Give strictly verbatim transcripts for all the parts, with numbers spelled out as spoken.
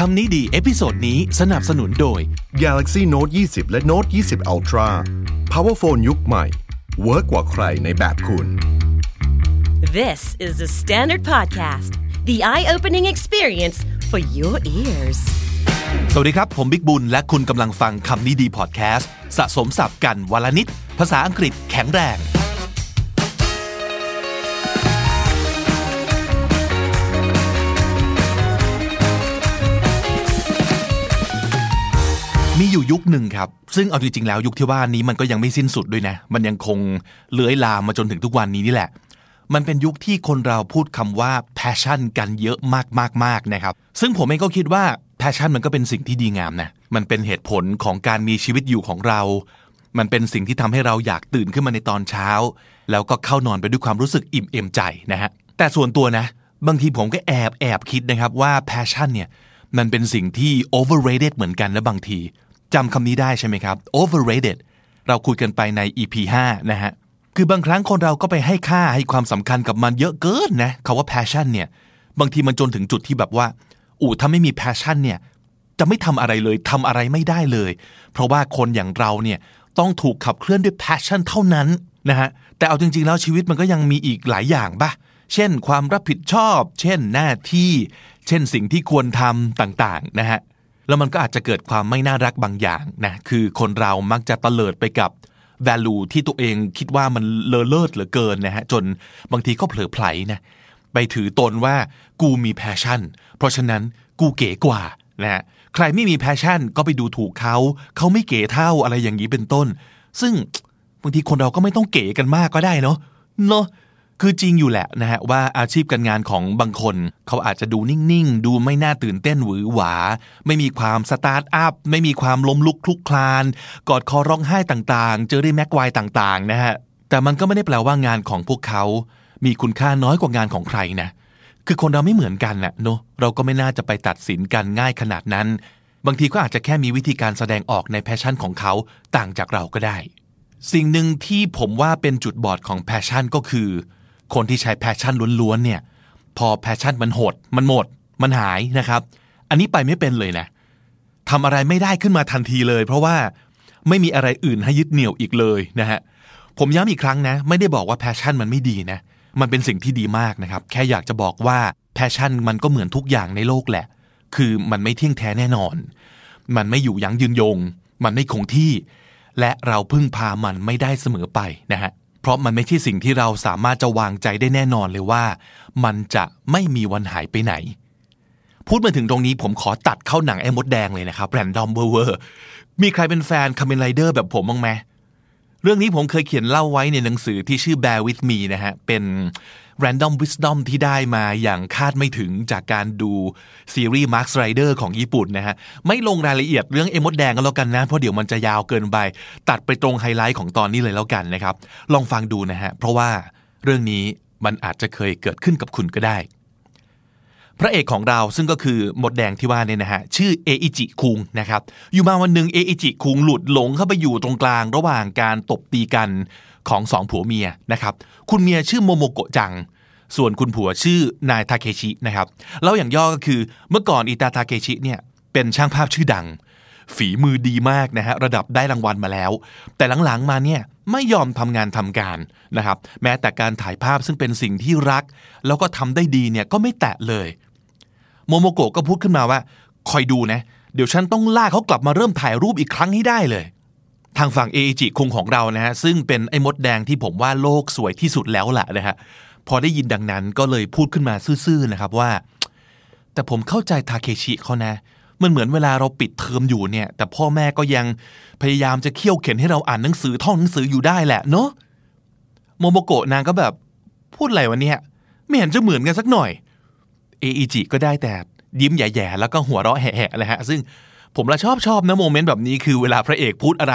คำนี้ดีเอพิโซดนี้สนับสนุนโดย Galaxy Note ยี่สิบ และ Note ยี่สิบ Ultra Power Phone ยุคใหม่เวิร์กกว่าใครในแบบคุณ This is the Standard Podcast The Eye-Opening Experience for Your Ears สวัสดีครับผมบิ๊กบุญและคุณกำลังฟังคำนี้ดีพอดแคสต์สะสมศัพท์กันวันละนิดภาษาอังกฤษแข็งแรงมีอยู่ยุคหนึ่งครับซึ่งเอาจริงๆแล้วยุคที่ว่านี้มันก็ยังไม่สิ้นสุดด้วยนะมันยังคงเลื้อยลามมาจนถึงทุกวันนี้นี่แหละมันเป็นยุคที่คนเราพูดคำว่า passion กันเยอะมากๆๆนะครับซึ่งผมเองก็คิดว่า passion มันก็เป็นสิ่งที่ดีงามนะมันเป็นเหตุผลของการมีชีวิตอยู่ของเรามันเป็นสิ่งที่ทำให้เราอยากตื่นขึ้นมาในตอนเช้าแล้วก็เข้านอนไปด้วยความรู้สึกอิ่มเอมใจนะฮะแต่ส่วนตัวนะบางทีผมก็แอบแอบคิดนะครับว่า passion เนี่ยมันเป็นสิ่งที่ overrated เหมือนกันและบางทีจำคำนี้ได้ใช่ไหมครับ overrated เราคุยกันไปใน อี พี ห้านะฮะคือบางครั้งคนเราก็ไปให้ค่าให้ความสำคัญกับมันเยอะเกินนะคำว่า passion เนี่ยบางทีมันจนถึงจุดที่แบบว่าอู๋ถ้าไม่มี passion เนี่ยจะไม่ทำอะไรเลยทำอะไรไม่ได้เลยเพราะว่าคนอย่างเราเนี่ยต้องถูกขับเคลื่อนด้วย passion เท่านั้นนะฮะแต่เอาจริงๆแล้วชีวิตมันก็ยังมีอีกหลายอย่างป่ะเช่นความรับผิดชอบเช่นหน้าที่เช่นสิ่งที่ควรทำต่างๆนะฮะแล้วมันก็อาจจะเกิดความไม่น่ารักบางอย่างนะคือคนเรามักจะเตลิดไปกับ value ที่ตัวเองคิดว่ามันเลอเลิศเหลือเกินนะฮะจนบางทีก็เผลอไผลนะไปถือตนว่ากูมี passion เพราะฉะนั้นกูเก๋กว่านะฮะใครไม่มี passion ก็ไปดูถูกเขาเขาไม่เก๋เท่าอะไรอย่างนี้เป็นต้นซึ่งบางทีคนเราก็ไม่ต้องเก๋กันมากก็ได้เนาะเนาะคือจริงอยู่แหละนะฮะว่าอาชีพการงานของบางคนเขาอาจจะดูนิ่งๆดูไม่น่าตื่นเต้นหวือหวาไม่มีความสตาร์ทอัพไม่มีความล้มลุกคลุกคลานกอดคอร้องไห้ต่างๆเจอรี่แม็กไวร์ต่างๆนะฮะแต่มันก็ไม่ได้แปลว่างานของพวกเขามีคุณค่าน้อยกว่างานของใครนะคือคนเราไม่เหมือนกันน่ะเนาะเราก็ไม่น่าจะไปตัดสินกันง่ายขนาดนั้นบางทีก็อาจจะแค่มีวิธีการแสดงออกในแพชชั่นของเขาต่างจากเราก็ได้สิ่งนึงที่ผมว่าเป็นจุดบอดของแพชชั่นก็คือคนที่ใช้แพชชั่นล้วนๆเนี่ยพอแพชชั่นมันหดมันหมดมันหายนะครับอันนี้ไปไม่เป็นเลยนะทำอะไรไม่ได้ขึ้นมาทันทีเลยเพราะว่าไม่มีอะไรอื่นให้ยึดเหนี่ยวอีกเลยนะฮะผมย้ำอีกครั้งนะไม่ได้บอกว่าแพชชั่นมันไม่ดีนะมันเป็นสิ่งที่ดีมากนะครับแค่อยากจะบอกว่าแพชชั่นมันก็เหมือนทุกอย่างในโลกแหละคือมันไม่เที่ยงแท้แน่นอนมันไม่อยู่ยั้งยืนยงมันไม่คงที่และเราพึ่งพามันไม่ได้เสมอไปนะฮะเพราะมันไม่ใช่สิ่งที่เราสามารถจะวางใจได้แน่นอนเลยว่ามันจะไม่มีวันหายไปไหนพูดมาถึงตรงนี้ผมขอตัดเข้าหนังไอ้มดแดงเลยนะครับแรนดอมเวอร์เวอร์มีใครเป็นแฟนคาเมนไรเดอร์แบบผมบ้างไหมเรื่องนี้ผมเคยเขียนเล่าไว้ในหนังสือที่ชื่อ Bear With Me นะฮะเป็น Random Wisdom ที่ได้มาอย่างคาดไม่ถึงจากการดูซีรีส์ Mask Rider ของญี่ปุ่นนะฮะไม่ลงรายละเอียดเรื่องไอ้มดแดงกันแล้วกันนะเพราะเดี๋ยวมันจะยาวเกินไปตัดไปตรงไฮไลท์ของตอนนี้เลยแล้วกันนะครับลองฟังดูนะฮะเพราะว่าเรื่องนี้มันอาจจะเคยเกิดขึ้นกับคุณก็ได้พระเอกของเราซึ่งก็คือมดแดงที่ว่าเนี่ยนะฮะชื่อเออิจิคุงนะครับอยู่มาวันหนึ่งเออิจิคุงหลุดหลงเข้าไปอยู่ตรงกลางระหว่างการตบตีกันของสองผัวเมียนะครับคุณเมียชื่อโมโมโกะจังส่วนคุณผัวชื่อนายทาเคชินะครับแล้วอย่างย่อก็คือเมื่อก่อนอิตาทาเคชิเนี่ยเป็นช่างภาพชื่อดังฝีมือดีมากนะฮะระดับได้รางวัลมาแล้วแต่หลังๆมาเนี่ยไม่ยอมทำงานทำการนะครับแม้แต่การถ่ายภาพซึ่งเป็นสิ่งที่รักแล้วก็ทำได้ดีเนี่ยก็ไม่แตะเลยโมโมโกะก็พูดขึ้นมาว่าคอยดูนะเดี๋ยวฉันต้องลากเขากลับมาเริ่มถ่ายรูปอีกครั้งให้ได้เลยทางฝั่งเออิจิคงของเรานะฮะซึ่งเป็นไอ้มดแดงที่ผมว่าโลกสวยที่สุดแล้วล่ะนะฮะพอได้ยินดังนั้นก็เลยพูดขึ้นมาซื่อๆนะครับว่าแต่ผมเข้าใจทาเคชิเขานะมันเหมือนเวลาเราปิดเทอมอยู่เนี่ยแต่พ่อแม่ก็ยังพยายามจะเคี่ยวเข็นให้เราอ่านหนังสือท่องหนังสืออยู่ได้แหละเนาะโมโมโกะนางก็แบบพูดอะไรวะเนี่ยไม่เห็นจะเหมือนกันสักหน่อยเออิจิก็ได้แต่ยิ้มแย่ๆแล้วก็หัวเราะแห่ๆนะฮะซึ่งผมละชอบชอบนะโมเมนต์แบบนี้คือเวลาพระเอกพูดอะไร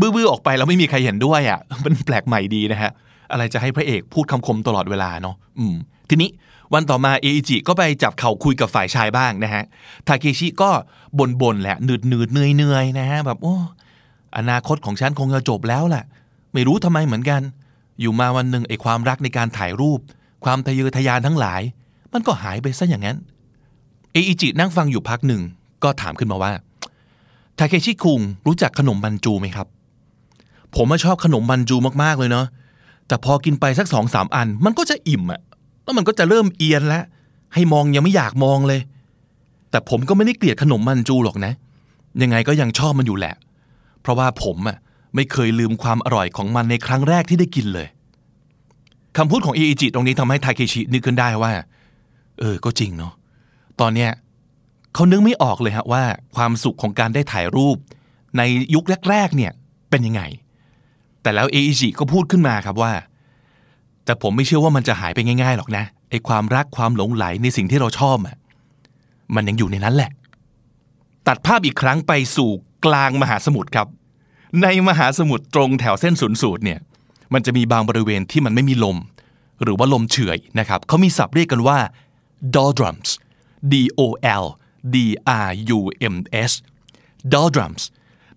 บื้อๆออกไปแล้วไม่มีใครเห็นด้วยอ่ะมันแปลกใหม่ดีนะฮะอะไรจะให้พระเอกพูดคำคมตลอดเวลาเนาะอืมทีนี้วันต่อมาเออิจิก็ไปจับเข่าคุยกับฝ่ายชายบ้างนะฮะทาเคชิก็บ่นๆแหละหนืดๆเนื่อยๆนะฮะแบบโอ้อนาคตของฉันคงจะจบแล้วล่ะไม่รู้ทำไมเหมือนกันอยู่มาวันหนึ่งไอ้ความรักในการถ่ายรูปความทะเยอทะยานทั้งหลายมันก็หายไปซะอย่างนั้น เออิจินั่งฟังอยู่พักหนึ่งก็ถามขึ้นมาว่าทาเคชิคุงรู้จักขนมบันจูไหมครับผมชอบขนมบันจูมากๆเลยเนาะแต่พอกินไปสัก สองสาม อันมันก็จะอิ่มอะแล้วมันก็จะเริ่มเอียนแล้วให้มองยังไม่อยากมองเลยแต่ผมก็ไม่ได้เกลียดขนมบันจูหรอกนะยังไงก็ยังชอบมันอยู่แหละเพราะว่าผมอะไม่เคยลืมความอร่อยของมันในครั้งแรกที่ได้กินเลยคำพูดของเออิจิตรงนี้ทำให้ทาเคชินึกขึ้นได้ว่าเออก็จริงเนาะตอนเนี้ยเขานึกไม่ออกเลยฮะว่าความสุขของการได้ถ่ายรูปในยุคแรกๆเนี่ยเป็นยังไงแต่แล้วเออิจิก็พูดขึ้นมาครับว่าแต่ผมไม่เชื่อว่ามันจะหายไปง่ายๆหรอกนะไอ้ความรักความหลงไหลในสิ่งที่เราชอบอ่ะมันยังอยู่ในนั้นแหละตัดภาพอีกครั้งไปสู่กลางมหาสมุทรครับในมหาสมุทรตรงแถวเส้นศูนย์สูตรเนี่ยมันจะมีบางบริเวณที่มันไม่มีลมหรือว่าลมเฉื่อยนะครับเขามีศัพท์เรียกกันว่า doldrums d o l d r u m s doldrums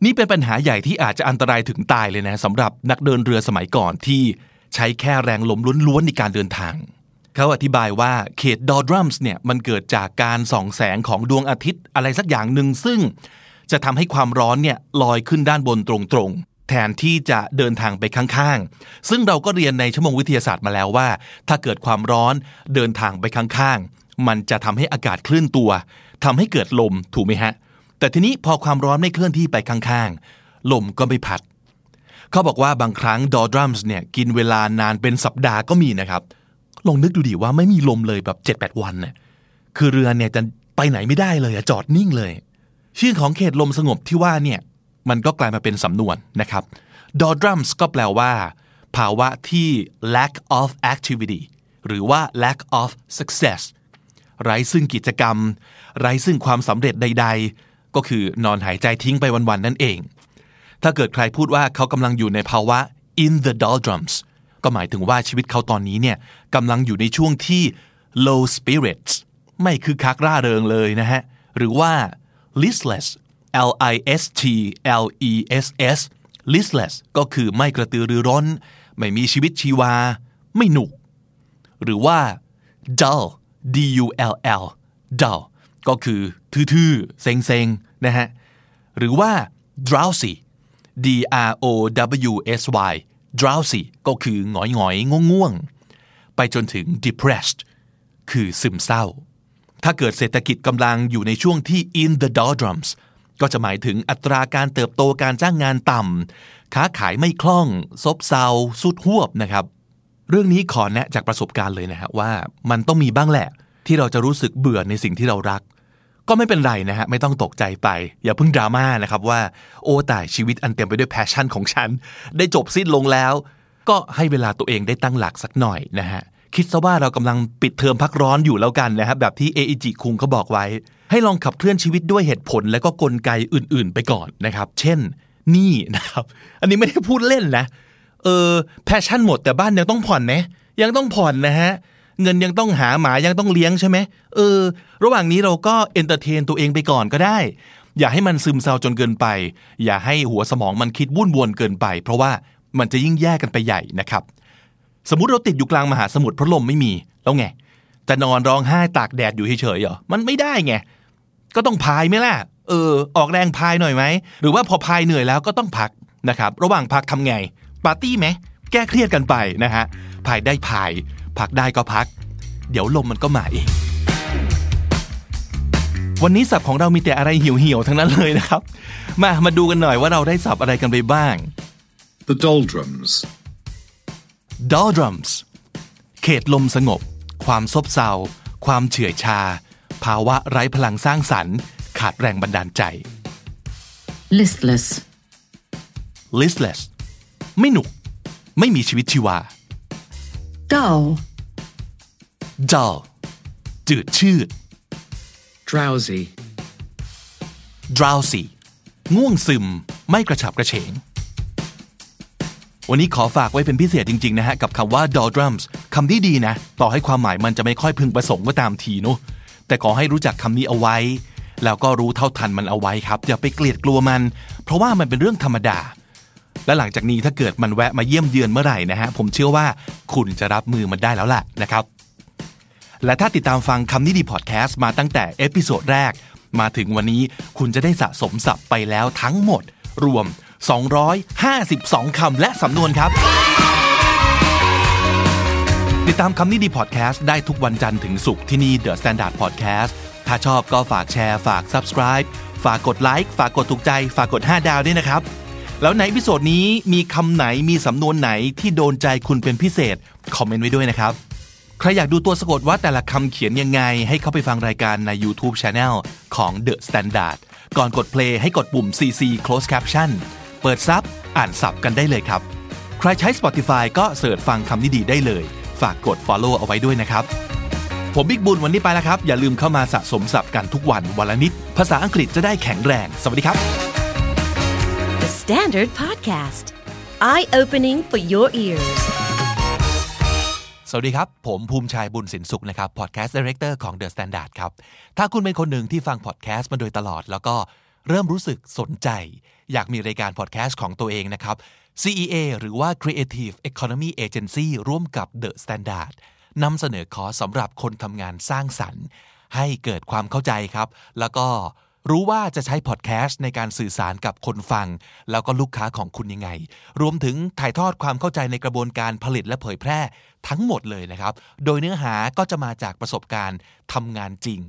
นี่เป็นปัญหาใหญ่ที่อาจจะอันตรายถึงตายเลยนะสำหรับนักเดินเรือสมัยก่อนที่ใช้แค่แรงลมล้วนๆในการเดินทางเขาอธิบายว่าเขต doldrums เนี่ยมันเกิดจากการส่องแสงของดวงอาทิตย์อะไรสักอย่างหนึ่งซึ่งจะทำให้ความร้อนเนี่ยลอยขึ้นด้านบนตรงๆแทนที่จะเดินทางไปข้างๆซึ่งเราก็เรียนในชั่วโมงวิทยาศาสตร์มาแล้วว่าถ้าเกิดความร้อนเดินทางไปข้างๆมันจะทำให้อากาศเคลื่อนตัวทำให้เกิดลมถูกไหมฮะแต่ทีนี้พอความร้อนไม่เคลื่อนที่ไปข้างๆลมก็ไม่พัดเขาบอกว่าบางครั้ง doldrums เนี่ยกินเวลานานเป็นสัปดาห์ก็มีนะครับลองนึกดูดิว่าไม่มีลมเลยแบบ เจ็ดแปด วันน่ะคือเรือเนี่ยจะไปไหนไม่ได้เลยจอดนิ่งเลยชื่อของเขตลมสงบที่ว่าเนี่ยมันก็กลายมาเป็นสำนวนนะครับ doldrums ก็แปลว่าภาวะที่ lack of activity หรือว่า lack of success ไร้ซึ่งกิจกรรมไร้ซึ่งความสำเร็จใดๆก็คือนอนหายใจทิ้งไปวันๆนั่นเองถ้าเกิดใครพูดว่าเขากำลังอยู่ในภาวะ in the doldrums ก็หมายถึงว่าชีวิตเขาตอนนี้เนี่ยกำลังอยู่ในช่วงที่ low spirits ไม่คือคักร่าเริงเลยนะฮะหรือว่าlistless l i s t l e s s listless ก็คือไม่กระตือรือร้นไม่มีชีวิตชีวาไม่หนุกหรือว่า dull d u l l dull ก็คือทื่อๆเซ็งๆนะฮะหรือว่า drowsy d r o w s y drowsy ก็คือหงอยๆง่วงๆไปจนถึง depressed คือซึมเศร้าถ้าเกิดเศรษฐกิจกำลังอยู่ในช่วงที่ in the doldrums ก็จะหมายถึงอัตราการเติบโตการจ้างงานต่ำค้าขายไม่คล่องซบเซาสุดหวบนะครับเรื่องนี้ขอแนะจากประสบการณ์เลยนะฮะว่ามันต้องมีบ้างแหละที่เราจะรู้สึกเบื่อในสิ่งที่เรารักก็ไม่เป็นไรนะฮะไม่ต้องตกใจไปอย่าเพิ่งดราม่านะครับว่าโอ้ตายชีวิตอันเต็มไปด้วยแพชชั่นของฉันได้จบสิ้นลงแล้วก็ให้เวลาตัวเองได้ตั้งหลักสักหน่อยนะฮะคิดซะว่าเรากำลังปิดเทอมพักร้อนอยู่แล้วกันนะครับแบบที่เออิจิคุงเขาบอกไว้ให้ลองขับเคลื่อนชีวิตด้วยเหตุผลและก็กลไกอื่นๆไปก่อนนะครับเช่นนี่นะครับอันนี้ไม่ได้พูดเล่นนะเออแพชชั่นหมดแต่บ้านยังต้องผ่อนนะยังต้องผ่อนนะฮะเงินยังต้องหาหมายังต้องเลี้ยงใช่ไหมเออระหว่างนี้เราก็เอนเตอร์เทนตัวเองไปก่อนก็ได้อย่าให้มันซึมเศร้าจนเกินไปอย่าให้หัวสมองมันคิดวุ่นวนเกินไปเพราะว่ามันจะยิ่งแย่กันไปใหญ่นะครับสมมุติเราติดอยู่กลางมหาสมุทรเพราะลมไม่มีแล้วไงจะนอนร้องไห้ตากแดดอยู่เฉยๆเหรอมันไม่ได้ไงก็ต้องพายไหมล่ะเออออกแรงพายหน่อยไหมหรือว่าพอพายเหนื่อยแล้วก็ต้องพักนะครับระหว่างพักทำไงปาร์ตี้ไหมแก้เครียดกันไปนะฮะพายได้พายพักได้ก็พักเดี๋ยวลมมันก็มาเองวันนี้ศัพท์ของเรามีแต่อะไรเหี่ยวๆทั้งนั้นเลยนะครับมามาดูกันหน่อยว่าเราได้ศัพท์อะไรกันไปบ้าง The doldrums doldrums เขตลมสงบความซบเซาความเฉื่อยชาภาวะไร้พลังสร้างสรรค์ขาดแรงบันดาลใจ listless listless ไม่หนุกไม่มีชีวิตชีวา dull dull จืดชืด drowsy drowsy ง่วงซึมไม่กระฉับกระเฉงวันนี้ขอฝากไว้เป็นพิเศษจริงๆนะฮะกับคำว่า doldrums คำที่ดีนะต่อให้ความหมายมันจะไม่ค่อยพึงประสงค์ก็ตามทีเนอะแต่ขอให้รู้จักคำนี้เอาไว้แล้วก็รู้เท่าทันมันเอาไว้ครับอย่าไปเกลียดกลัวมันเพราะว่ามันเป็นเรื่องธรรมดาและหลังจากนี้ถ้าเกิดมันแวะมาเยี่ยมเยือนเมื่อไหร่นะฮะผมเชื่อว่าคุณจะรับมือมันได้แล้วล่ะนะครับ และถ้าติดตามฟังคำนี้ดีพอดแคสต์มาตั้งแต่เอพิโซดแรกมาถึงวันนี้คุณจะได้สะสมศัพท์ไปแล้วทั้งหมดรวมสองร้อยห้าสิบสองคำและสำนวนครับติดตามคำนี้ดีพอดแคสต์ได้ทุกวันจันทร์ถึงศุกร์ที่นี่ The Standard Podcast ถ้าชอบก็ฝากแชร์ฝาก Subscribe ฝากกดไลค์ฝากกดถูกใจฝากกดห้าดาวด้วยนะครับแล้วในวิดีโอนี้มีคำไหนมีสำนวนไหนที่โดนใจคุณเป็นพิเศษคอมเมนต์ไว้ด้วยนะครับใครอยากดูตัวสะกดว่าแต่ละคำเขียนยังไงให้เข้าไปฟังรายการใน YouTube Channel ของ The Standard ก่อนกด Play ให้กดปุ่ม ซี ซี Close Caption เปิดซับอ่านศัพท์กันได้เลยครับใครใช้ Spotify ก็เสิร์ชฟังคำนี้ดีได้เลยฝากกด Follow เอาไว้ด้วยนะครับผมบิ๊กบุญวันนี้ไปแล้วครับอย่าลืมเข้ามาสะสมศัพท์กันทุกวันวันละนิดภาษาอังกฤษจะได้แข็งแรงสวัสดีครับ The Standard Podcast Eye Opening for Your Earsสวัสดีครับผมภูมิชัยบุญสินสุขนะครับพอดแคสต์ไดเรคเตอร์ของ The Standard ครับถ้าคุณเป็นคนหนึ่งที่ฟังพอดแคสต์มาโดยตลอดแล้วก็เริ่มรู้สึกสนใจอยากมีรายการพอดแคสต์ของตัวเองนะครับ ซี อี เอ หรือว่า Creative Economy Agency ร่วมกับ The Standard นำเสนอคอร์สสำหรับคนทำงานสร้างสรรค์ให้เกิดความเข้าใจครับแล้วก็รู้ว่าจะใช้พอดแคสต์ในการสื่อสารกับคนฟังแล้วก็ลูกค้าของคุณยังไงรวมถึงถ่ายทอดความเข้าใจในกระบวนการผลิตและเผยแพร่ทั้งหมดเลยนะครับโดยเนื้อหาก็จะมาจากประสบการณ์ทำงานจริง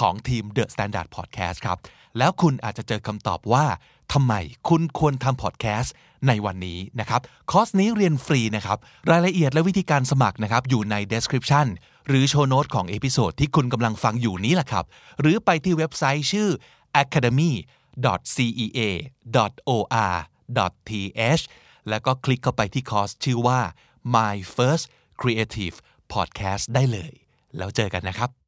ของทีม The Standard Podcast ครับแล้วคุณอาจจะเจอคำตอบว่าทำไมคุณควรทำพอดแคสต์ในวันนี้นะครับคอร์สนี้เรียนฟรีนะครับรายละเอียดและวิธีการสมัครนะครับอยู่ใน description หรือ show note ของเอพิโซดที่คุณกำลังฟังอยู่นี้แหละครับหรือไปที่เว็บไซต์ชื่อacademy dot c e a dot o r dot t h แล้วก็คลิกเข้าไปที่คอร์สชื่อว่า My First Creative Podcast ได้เลยแล้วเจอกันนะครับ